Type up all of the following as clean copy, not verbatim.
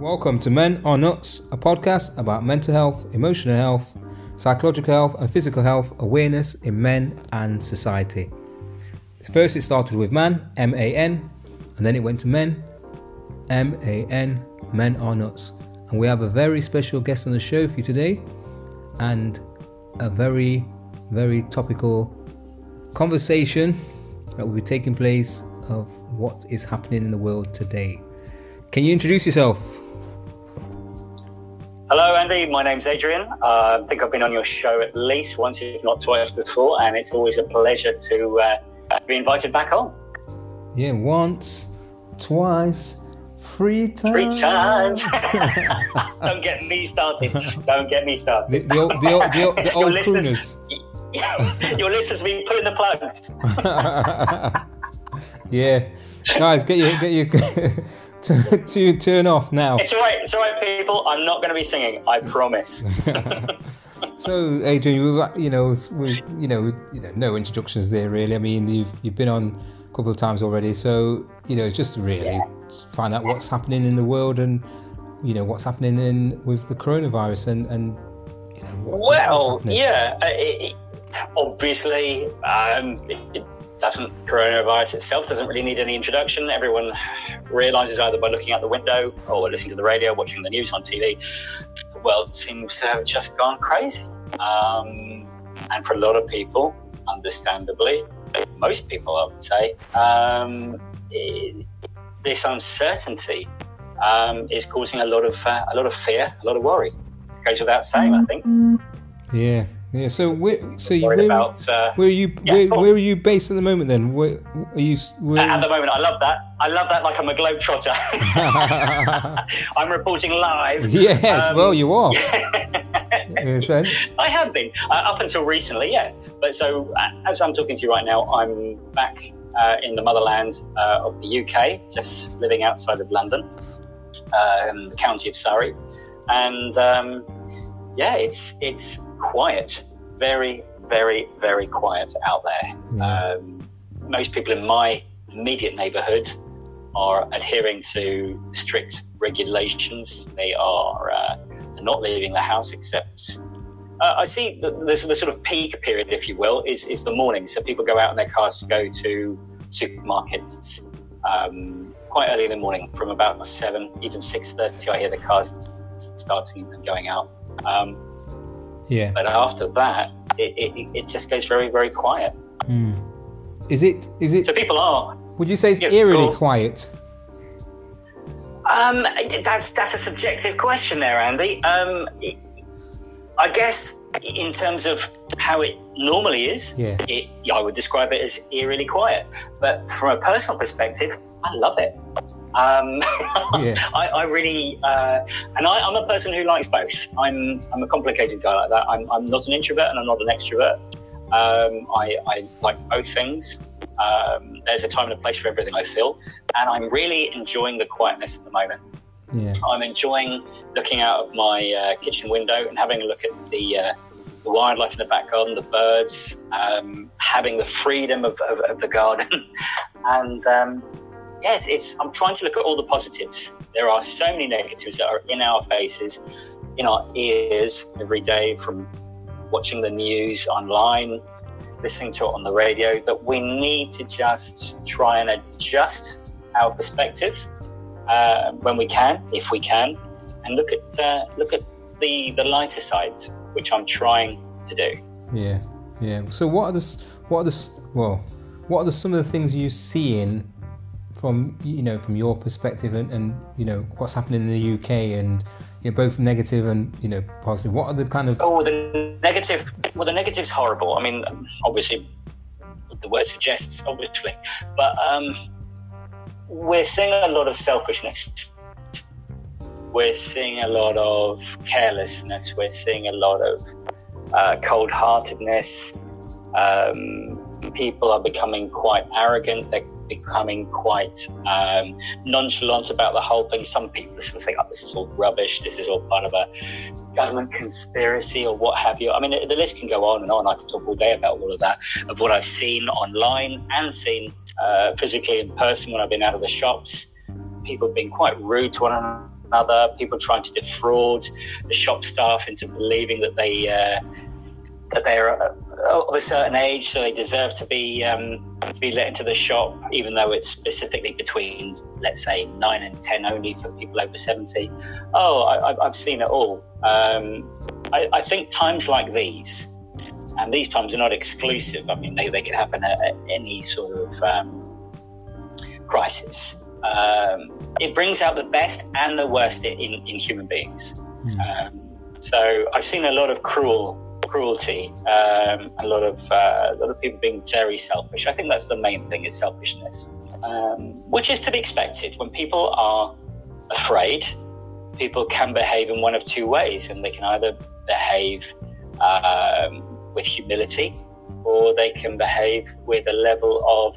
Welcome to Men Are Nuts, a podcast about mental health, emotional health, psychological health and physical health awareness in men and society. First it started with man, M-A-N, and then it went to men, M-A-N, Men Are Nuts. And we have a very special guest on the show for you today and a very, very topical conversation that will be taking place of what is happening in the world today. Can you introduce yourself? Hello, Andy. My name's Adrian. I think I've been on your show at least once, if not twice before, and it's always a pleasure to be invited back on. Yeah, once, twice, three times. Don't get me started. The old crooners. Your listeners have been putting the plugs. Yeah. Guys, get your to turn off now. It's all right, people. I'm not going to be singing. I promise. So, Adrian, no introductions there really. I mean, you've been on a couple of times already, so it's just really find out what's happening in the world and what's happening with the coronavirus and obviously. Coronavirus itself doesn't really need any introduction. Everyone realises either by looking out the window or listening to the radio, watching the news on TV, the world seems to have just gone crazy. And for a lot of people, understandably, most people I would say, this uncertainty is causing a lot of fear, a lot of worry. It goes without saying, I think. Yeah. Yeah, where are you based at the moment then? Where are you? At the moment, I love that. I love that like I'm a globetrotter. I'm reporting live. Yes, you are. In a sense. I have been up until recently, yeah. But so as I'm talking to you right now, I'm back in the motherland of the UK, just living outside of London, in the county of Surrey, and it's quiet, very, very, very quiet out there. Most people in my immediate neighbourhood are adhering to strict regulations. They are not leaving the house except I see the sort of peak period, if you will, is the morning. So people go out in their cars to go to supermarkets quite early in the morning, from about 7, even 6:30. I hear the cars starting and going out. Yeah. But after that, it just goes very, very quiet. Mm. Is it? So people are. Would you say it's eerily quiet? That's a subjective question there, Andy. I guess in terms of how it normally is, I would describe it as eerily quiet. But from a personal perspective, I love it. I'm a person who likes both. I'm a complicated guy like that. I'm not an introvert and I'm not an extrovert. I like both things. There's a time and a place for everything, I feel, and I'm really enjoying the quietness at the moment. Yeah. I'm enjoying looking out of my kitchen window and having a look at the wildlife in the back garden, the birds, having the freedom of the garden, and yes, I'm trying to look at all the positives. There are so many negatives that are in our faces, in our ears every day, from watching the news online, listening to it on the radio, that we need to just try and adjust our perspective when we can, if we can, and look at the lighter side, which I'm trying to do. Yeah, yeah. So what are some of the things you're seeing from your perspective and what's happening in the UK and both negative and positive? What are the kind of the negative? Well, the negative's horrible. I mean, obviously, the word suggests obviously, but we're seeing a lot of selfishness. We're seeing a lot of carelessness. We're seeing a lot of cold-heartedness. People are becoming quite arrogant. They're becoming quite nonchalant about the whole thing. Some people are saying, this is all rubbish, this is all part of a government conspiracy or what have you. I mean, the list can go on and on. I could talk all day about all of that, of what I've seen online and seen physically in person when I've been out of the shops. People have been quite rude to one another, people trying to defraud the shop staff into believing that they're of a certain age, so they deserve to be let into the shop, even though it's specifically between, let's say, 9 and 10 only for people over 70. Oh, I've seen it all. I think times like these, and these times are not exclusive. I mean, they could happen at any sort of crisis. It brings out the best and the worst in human beings. So I've seen a lot of cruelty, a lot of people being very selfish. I think that's the main thing, is selfishness, which is to be expected. When people are afraid, people can behave in one of two ways, and they can either behave with humility, or they can behave with a level of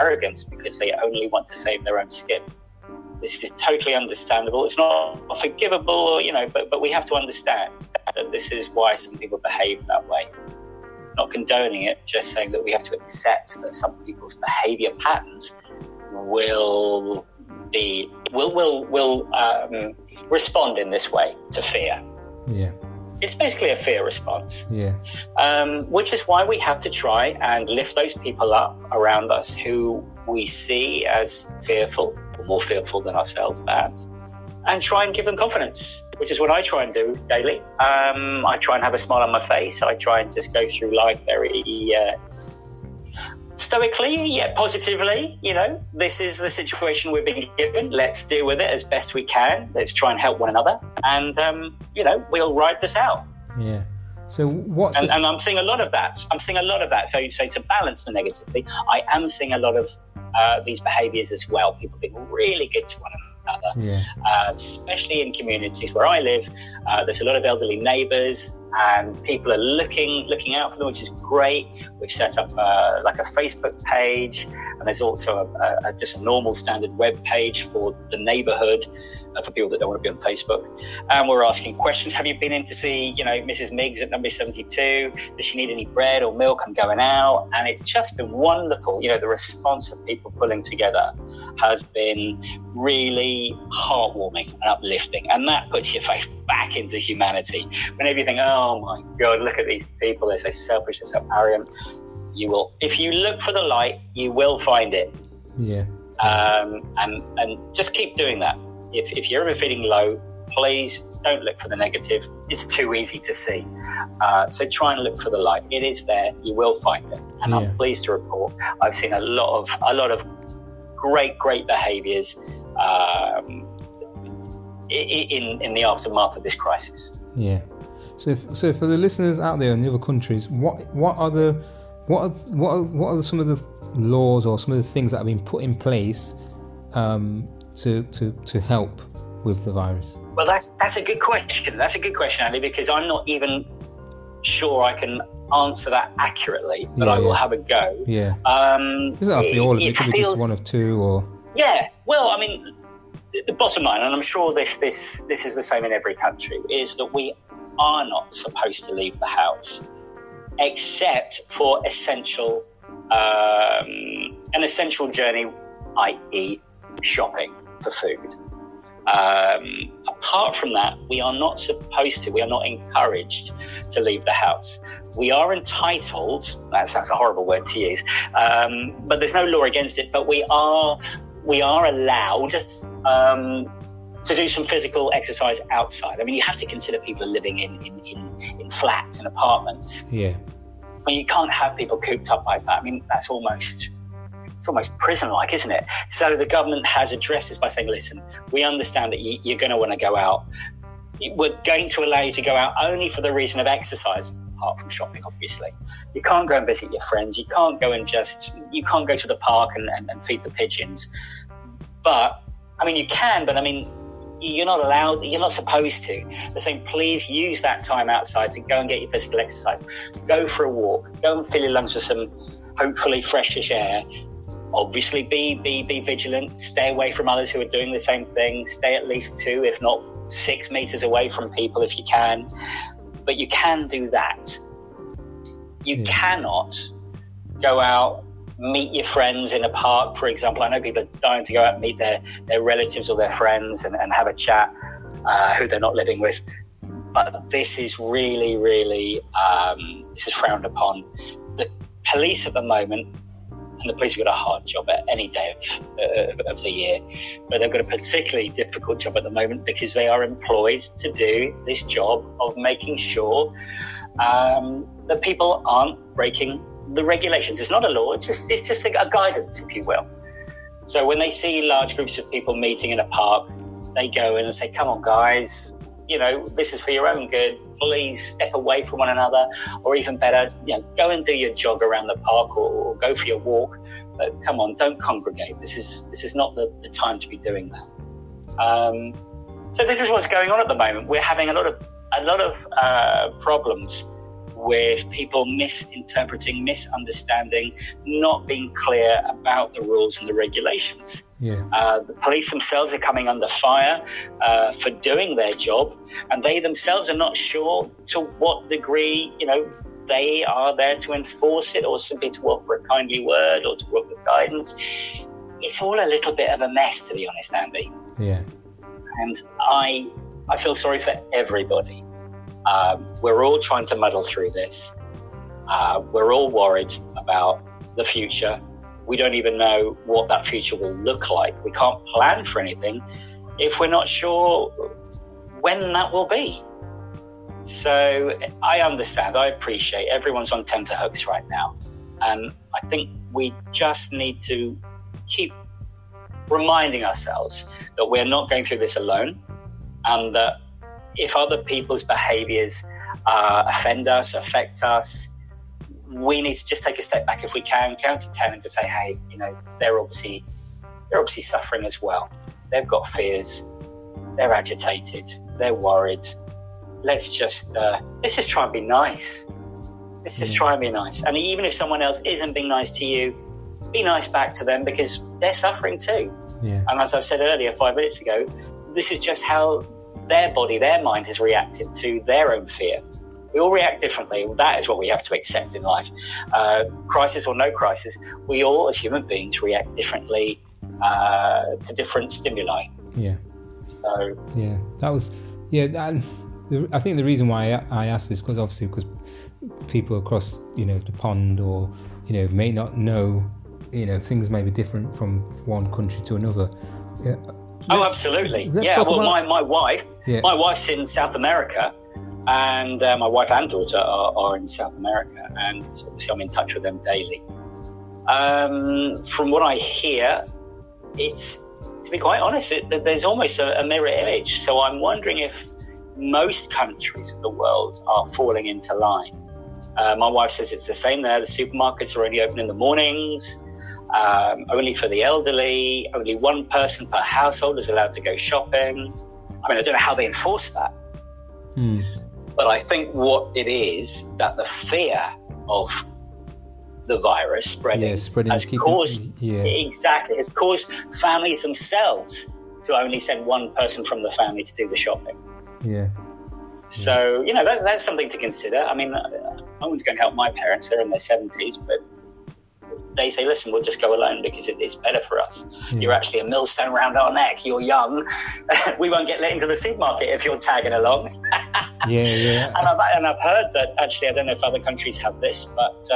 arrogance because they only want to save their own skin. This is totally understandable. It's not forgivable, but we have to understand that this is why some people behave that way. Not condoning it, just saying that we have to accept that some people's behaviour patterns will respond in this way to fear. Yeah. It's basically a fear response. Yeah. Which is why we have to try and lift those people up around us who we see as fearful, or more fearful than ourselves perhaps, and try and give them confidence, which is what I try and do daily. I try and have a smile on my face. I try and just go through life very stoically, yet positively. This is the situation we've been given. Let's deal with it as best we can. Let's try and help one another, and we'll ride this out. Yeah. So what's and I'm seeing a lot of that. So to balance the negativity, I am seeing a lot of these behaviours as well. People being really good to one another, especially in communities where I live. There's a lot of elderly neighbours. And people are looking out for them, which is great. We've set up a Facebook page, and there's also just a normal standard web page for the neighbourhood for people that don't want to be on Facebook. And we're asking questions: have you been in to see, Mrs. Miggs at number 72? Does she need any bread or milk? I'm going out, and it's just been wonderful. The response of people pulling together has been really heartwarming and uplifting, and that puts your faith back into humanity. Whenever you think, oh my God, look at these people, they're so selfish, they're so arrogant, if you look for the light, you will find it. Yeah. And just keep doing that. If you're ever feeling low, please don't look for the negative. It's too easy to see. So try and look for the light. It is there. You will find it. And I'm pleased to report I've seen a lot of great behaviours in the aftermath of this crisis. Yeah. So for the listeners out there in the other countries, what are some of the laws or some of the things that have been put in place to help with the virus? Well, that's a good question. That's a good question, Andy, because I'm not even sure I can answer that accurately, but I will have a go. Yeah. It doesn't have to be all of it. It could be just one of two, or... Yeah. Well, I mean, the bottom line, and I'm sure this is the same in every country, is that we are not supposed to leave the house except for an essential journey, i.e. shopping for food. Apart from that, we are not encouraged to leave the house. We are entitled, that sounds a horrible word to use, but there's no law against it, but we are allowed to do some physical exercise outside. I mean, you have to consider people living in flats and apartments. Yeah. I mean, you can't have people cooped up like that. I mean, it's almost prison-like, isn't it? So the government has addressed this by saying, listen, we understand that you're going to want to go out. We're going to allow you to go out only for the reason of exercise, apart from shopping, obviously. You can't go and visit your friends. You can't go you can't go to the park and feed the pigeons. But, I mean, you can, but I mean, you're not allowed, you're not supposed to. They're saying, please use that time outside to go and get your physical exercise. Go for a walk. Go and fill your lungs with some, hopefully, freshish air. Obviously, be vigilant. Stay away from others who are doing the same thing. Stay at least 2, if not 6 meters away from people if you can. But you can do that. You cannot go out meet your friends in a park, for example. I know people are dying to go out and meet their relatives or their friends and have a chat who they're not living with. But this is really, really, this is frowned upon. The police at the moment, and the police have got a hard job at any day of the year, but they've got a particularly difficult job at the moment because they are employed to do this job of making sure that people aren't breaking the regulations. It's not a law, it's just a guidance, if you will. So when they see large groups of people meeting in a park, they go in and say, come on, guys, you know, this is for your own good. Please step away from one another, or even better, you know, go and do your jog around the park or go for your walk. But come on, don't congregate. This is not the time to be doing that. So this is what's going on at the moment. We're having a lot of problems with people misinterpreting, misunderstanding, not being clear about the rules and the regulations. Yeah. The police themselves are coming under fire for doing their job, and they themselves are not sure to what degree, you know, they are there to enforce it or simply to offer a kindly word or to offer guidance. It's all a little bit of a mess, to be honest, Andy. Yeah. And I feel sorry for everybody. We're all trying to muddle through this. We're all worried about the future. We don't even know what that future will look like. We can't plan for anything if we're not sure when that will be. So I understand, I appreciate everyone's on tenterhooks right now. And I think we just need to keep reminding ourselves that we're not going through this alone, and that if other people's behaviours offend us, affect us, we need to just take a step back if we can, count to 10 and just say, hey, you know, they're obviously suffering as well. They've got fears. They're agitated. They're worried. Let's just try and be nice. Let's just try and be nice. And even if someone else isn't being nice to you, be nice back to them, because they're suffering too. Yeah. And as I've said earlier, 5 minutes ago, this is just how their body, their mind has reacted to their own fear. We all react differently. That is what we have to accept in life. Crisis or no crisis, we all as human beings react differently to different stimuli. Yeah. So. Yeah, that was. Yeah, and I think the reason why I asked this was obviously because people across, you know, the pond, or, you know, may not know, you know, things may be different from one country to another. Yeah. Oh, absolutely. Yeah, well, my wife, yeah. My wife's in South America, and my wife and daughter are in South America, and obviously I'm in touch with them daily. From what I hear, it's, to be quite honest, there's almost a mirror image. So I'm wondering if most countries of the world are falling into line. My wife says it's the same there. The supermarkets are only open in the mornings. Only for the elderly, only one person per household is allowed to go shopping. I mean, I don't know how they enforce that. But I think what it is, that the fear of the virus spreading has caused, has caused families themselves to only send one person from the family to do the shopping. Yeah. So, you know, that's something to consider. I mean, I wouldn't go and help my parents. They're in their 70s, but they say, listen, we'll just go alone because it's better for us. Yeah. You're actually a millstone round our neck. You're young. We won't get let into the supermarket if you're tagging along. Yeah. And I've heard that, actually, I don't know if other countries have this, but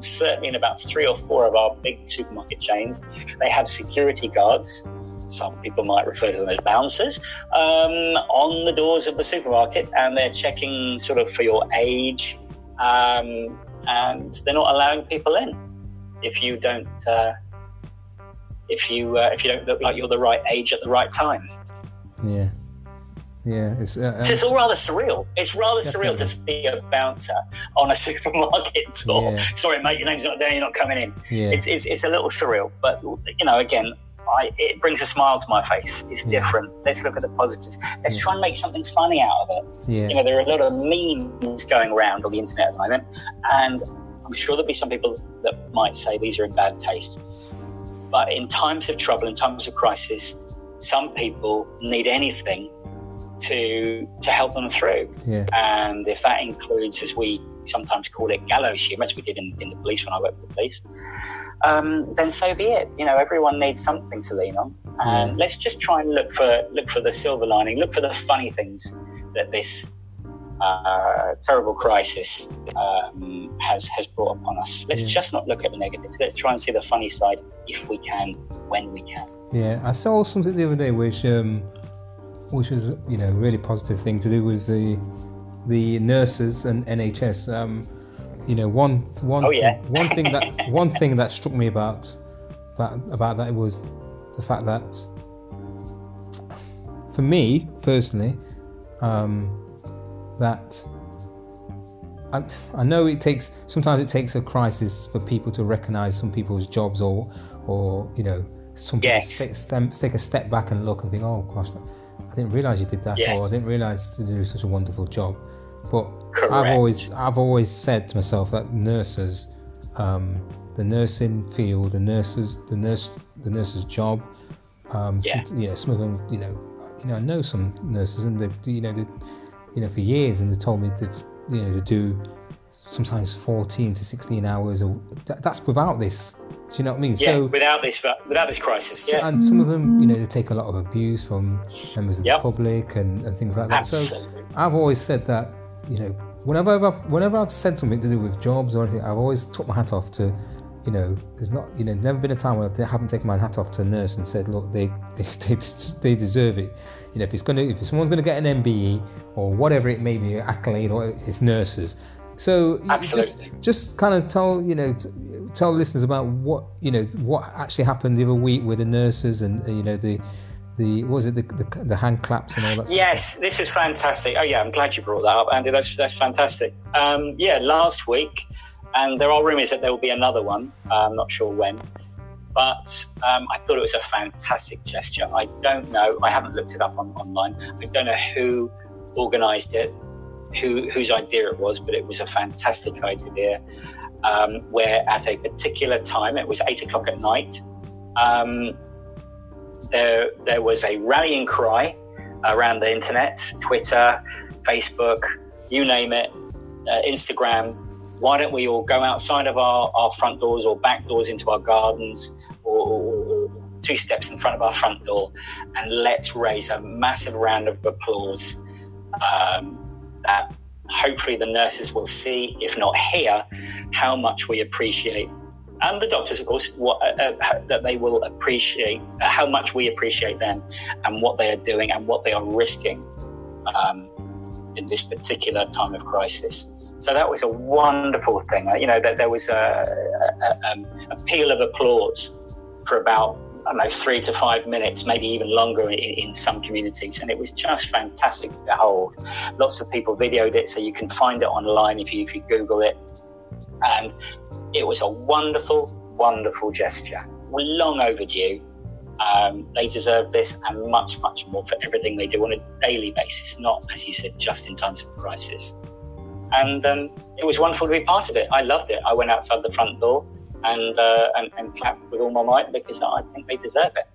certainly in about 3 or 4 of our big supermarket chains, they have security guards. Some people might refer to them as bouncers, on the doors of the supermarket, and they're checking sort of for your age, and they're not allowing people in. If you don't look like you're the right age at the right time. Yeah. It's all rather surreal. It's rather surreal to see a bouncer on a supermarket door. Yeah. Sorry, mate, your name's not there. You're not coming in. Yeah. It's a little surreal, but you know, again, it brings a smile to my face. It's different. Let's look at the positives. Let's try and make something funny out of it. Yeah. You know, there are a lot of memes going around on the internet at the moment, and I'm sure there'll be some people that might say these are in bad taste. But in times of trouble, in times of crisis, some people need anything to help them through. Yeah. And if that includes, as we sometimes call it, gallows humour, as we did in the police when I worked for the police, then so be it. You know, everyone needs something to lean on, and let's just try and look for the silver lining, look for the funny things that this terrible crisis has brought upon us. Let's just not look at the negatives. Let's try and see the funny side if we can, when we can. Yeah, I saw something the other day which was, you know, a really positive thing to do with the nurses and NHS. You know, one thing that struck me about that was the fact that, for me personally, that I know sometimes it takes a crisis for people to recognise some people's jobs, or you know, some people take a step back and look and think, oh gosh, I didn't realise you did that, or I didn't realise you do such a wonderful job. But correct. I've always said to myself that nurses, the nursing field, the nurse's job, some of them, you know, I know some nurses, and they for years, and they told me to do sometimes 14 to 16 hours, or that's without this. Do you know what I mean? Yeah, so, without this crisis, yeah. And some of them, you know, they take a lot of abuse from members of the public and things like that. Absolutely. So I've always said that, you know, whenever I've said something to do with jobs or anything, I've always took my hat off to, you know, there's not, you know, never been a time where I haven't taken my hat off to a nurse and said, look, they deserve it. You know, if someone's gonna get an MBE or whatever it may be, accolade, or it's nurses. So just kind of tell listeners about what actually happened the other week with the nurses and the hand claps and all that stuff. Yes, this is fantastic. Oh yeah, I'm glad you brought that up, Andy. That's fantastic. Last week, and there are rumours that there will be another one. I'm not sure when, but I thought it was a fantastic gesture. I don't know. I haven't looked it up online. I don't know who organised it, whose idea it was, but it was a fantastic idea. Where at a particular time, it was 8:00 at night, there was a rallying cry around the internet, Twitter, Facebook, you name it, Instagram. Why don't we all go outside of our front doors or back doors into our gardens, or 2 steps in front of our front door, and let's raise a massive round of applause that hopefully the nurses will see, if not hear, how much we appreciate, and the doctors, of course, that they will appreciate, how much we appreciate them and what they are doing and what they are risking in this particular time of crisis. So that was a wonderful thing. You know, that there was a peal of applause for about, I don't know, 3 to 5 minutes, maybe even longer in some communities. And it was just fantastic to behold. Lots of people videoed it, so you can find it online if you Google it. And it was a wonderful, wonderful gesture. We're long overdue. They deserve this and much, much more for everything they do on a daily basis, not, as you said, just in times of crisis. And it was wonderful to be part of it. I loved it. I went outside the front door and clap with all my might, because I think they deserve it.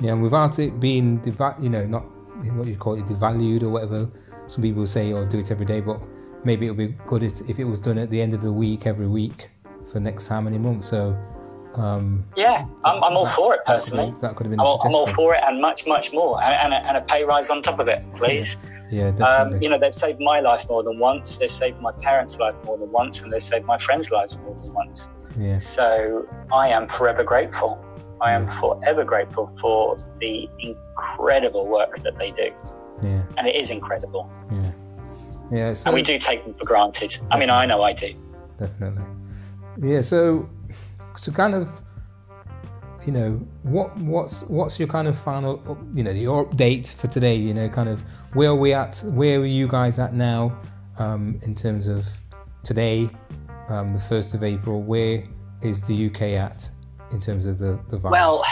Yeah, and without it being not what you call it, devalued or whatever. Some people say, "Oh, do it every day," but maybe it'll be good if it was done at the end of the week, every week, for next how many months. So I'm all for it personally. That could have been. I'm all for it, and much, much more, and a pay rise on top of it, please. Yeah, definitely. You know, they've saved my life more than once. They've saved my parents' life more than once, and they've saved my friends' lives more than once. Yeah. So I am forever grateful. I am forever grateful for the incredible work that they do. Yeah. And it is incredible. Yeah. Yeah. So, and we do take them for granted. I mean, I know I do. Definitely. Yeah. So kind of, you know, what's your kind of final, your update for today? You know, kind of where are we at? Where are you guys at now in terms of today? The 1st of April, where is the UK at in terms of the virus? Well,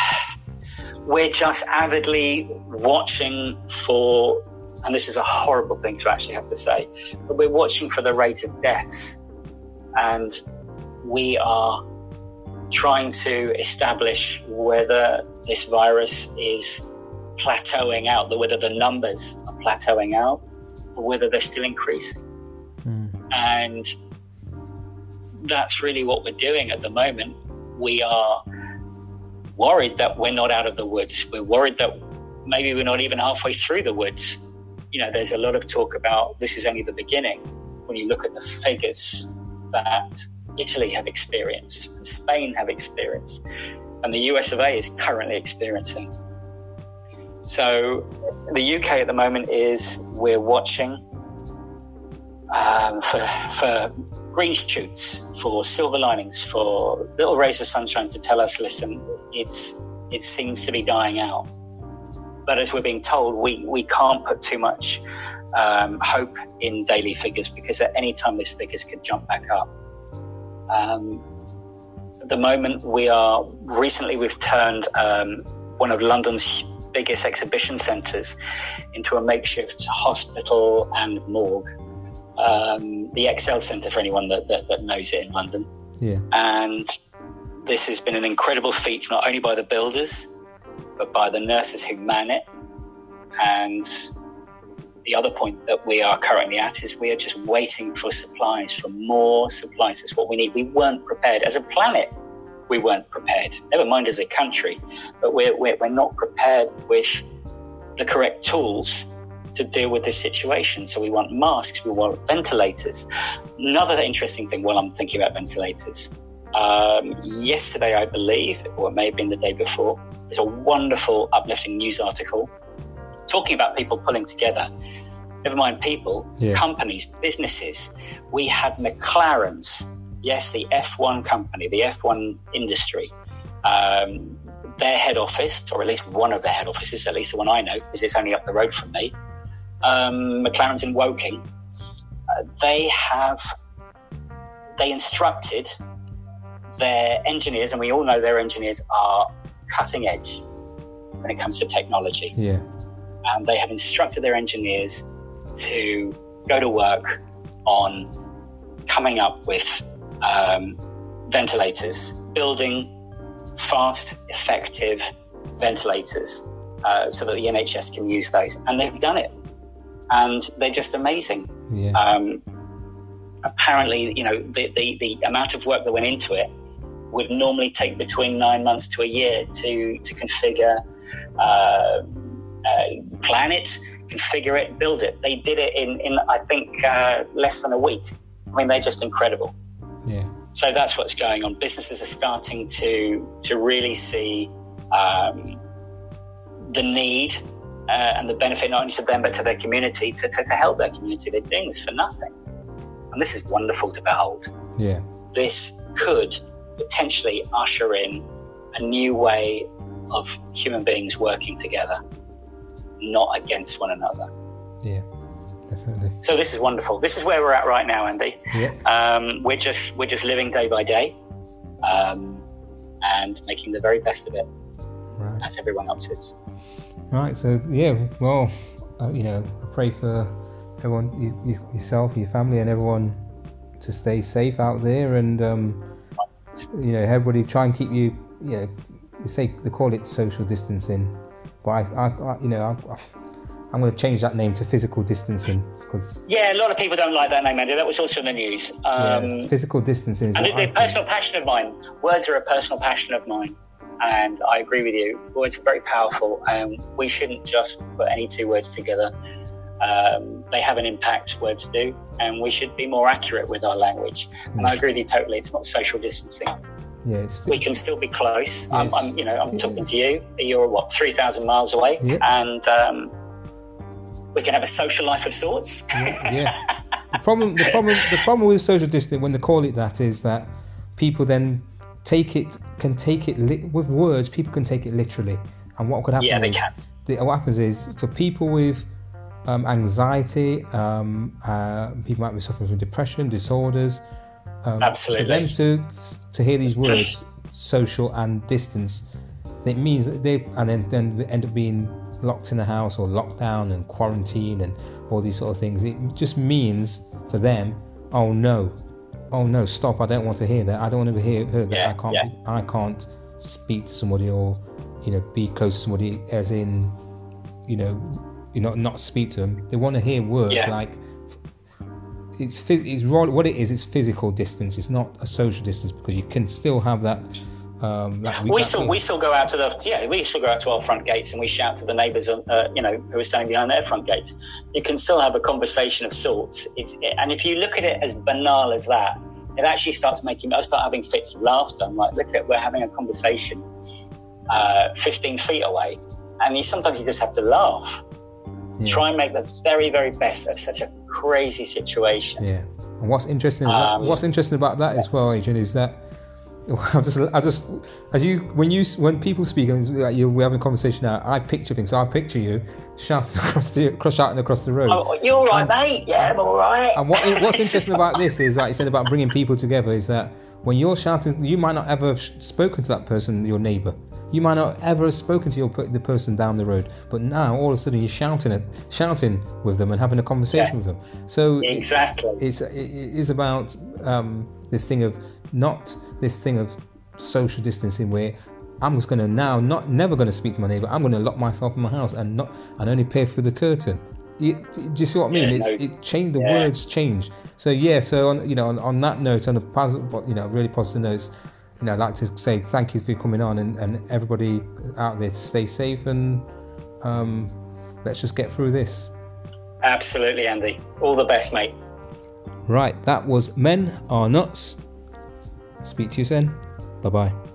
we're just avidly watching for, and this is a horrible thing to actually have to say, but we're watching for the rate of deaths. And we are trying to establish whether this virus is plateauing out, whether the numbers are plateauing out, or whether they're still increasing. And that's really what we're doing at the moment. we are worried that we're not out of the woods. We're worried that maybe we're not even halfway through the woods. You know, there's a lot of talk about this is only the beginning when you look at the figures that Italy have experienced, and Spain have experienced, and the US of A is currently experiencing. So the UK at the moment is, we're watching for green shoots, for silver linings, for little rays of sunshine to tell us, listen, it seems to be dying out. But as we're being told, we can't put too much hope in daily figures, because at any time these figures could jump back up. At the moment, we've turned one of London's biggest exhibition centres into a makeshift hospital and morgue, the Excel Centre, for anyone that knows it in London. Yeah. And this has been an incredible feat, not only by the builders, but by the nurses who man it. And the other point that we are currently at is we are just waiting for supplies, for more supplies. That's what we need. We weren't prepared. As a planet, we weren't prepared. Never mind as a country, but we're not prepared with the correct tools to deal with this situation. So we want masks, we want ventilators. Another interesting thing while I'm thinking about ventilators, yesterday, I believe, or it may have been the day before, there's a wonderful uplifting news article talking about people pulling together. Never mind people, companies, businesses. We had McLarens, yes, the F1 company, the F1 industry. Their head office, or at least one of their head offices, at least the one I know, because it's only up the road from me, McLaren's in Woking. They instructed their engineers, and we all know their engineers are cutting edge when it comes to technology. Yeah. And they have instructed their engineers to go to work on coming up with ventilators, building fast, effective ventilators so that the NHS can use those. And they've done it. And they're just amazing. Yeah. Apparently, you know, the amount of work that went into it would normally take between 9 months to a year to configure, plan it, configure it, build it. They did it in I think, less than a week. I mean, they're just incredible. Yeah. So that's what's going on. Businesses are starting to really see the need and the benefit, not only to them, but to their community, to help their community. They're doing this for nothing. And this is wonderful to behold. Yeah. This could potentially usher in a new way of human beings working together, not against one another. Yeah, definitely. So this is wonderful. This is where we're at right now, Andy. Yeah. We're just living day by day, and making the very best of it, right, as everyone else is. Right. So yeah. Well, you know, I pray for everyone, yourself, your family, and everyone to stay safe out there, and you know, everybody try and keep you know, they call it social distancing. But I'm going to change that name to physical distancing, because a lot of people don't like that name, Andy. That was also in the news. Physical distancing is, and it's a personal passion of mine. Words are a personal passion of mine, and I agree with you. Words are very powerful, and we shouldn't just put any two words together. They have an impact, words do, and we should be more accurate with our language. And I agree with you totally. It's not social distancing. Yeah, we can still be close. Yeah, I'm talking to you. You're 3,000 miles away, and we can have a social life of sorts. Yeah. The problem with social distancing, when they call it that, is that people then with words. People can take it literally, and what could happen? Yeah, what happens is, for people with anxiety, people might be suffering from depression, disorders. Absolutely. For them to hear these words, social and distance, it means that they end up being locked in a house, or locked down and quarantine and all these sort of things. It just means for them, oh no, stop! I don't want to hear that. I don't want to hear that. I can't speak to somebody, or be close to somebody, as in not speak to them. They want to hear words like. It's what it is. It's physical distance. It's not a social distance, because you can still have that We still go out to the our front gates, and we shout to the neighbours, who are standing behind their front gates. You can still have a conversation of sorts. And if you look at it as banal as that, it actually starts making. I start having fits of laughter. I'm like, look at, we're having a conversation 15 feet away, and sometimes you just have to laugh. Yeah. Try and make the very, very best of such a crazy situation. Yeah, and what's interesting about that as well, Adrian, is that. When people speak and like we're having a conversation now, I picture things. So I picture you shouting across the road. Oh, you're all right, mate. Yeah, I'm all right. And what's interesting about this is, like you said about bringing people together, is that when you're shouting, you might not ever have spoken to that person, your neighbour. You might not ever have spoken to the person down the road, but now all of a sudden you're shouting with them and having a conversation with them. So exactly, it is about this thing of social distancing, where I'm just going to now never going to speak to my neighbour. I'm going to lock myself in my house and only peer through the curtain. Do you see what I mean? Words change. So yeah. So on that note, on a positive, really positive notes, I'd like to say thank you for coming on, and everybody out there to stay safe, and let's just get through this. Absolutely, Andy. All the best, mate. Right. That was Men Are Nuts. Speak to you soon. Bye-bye.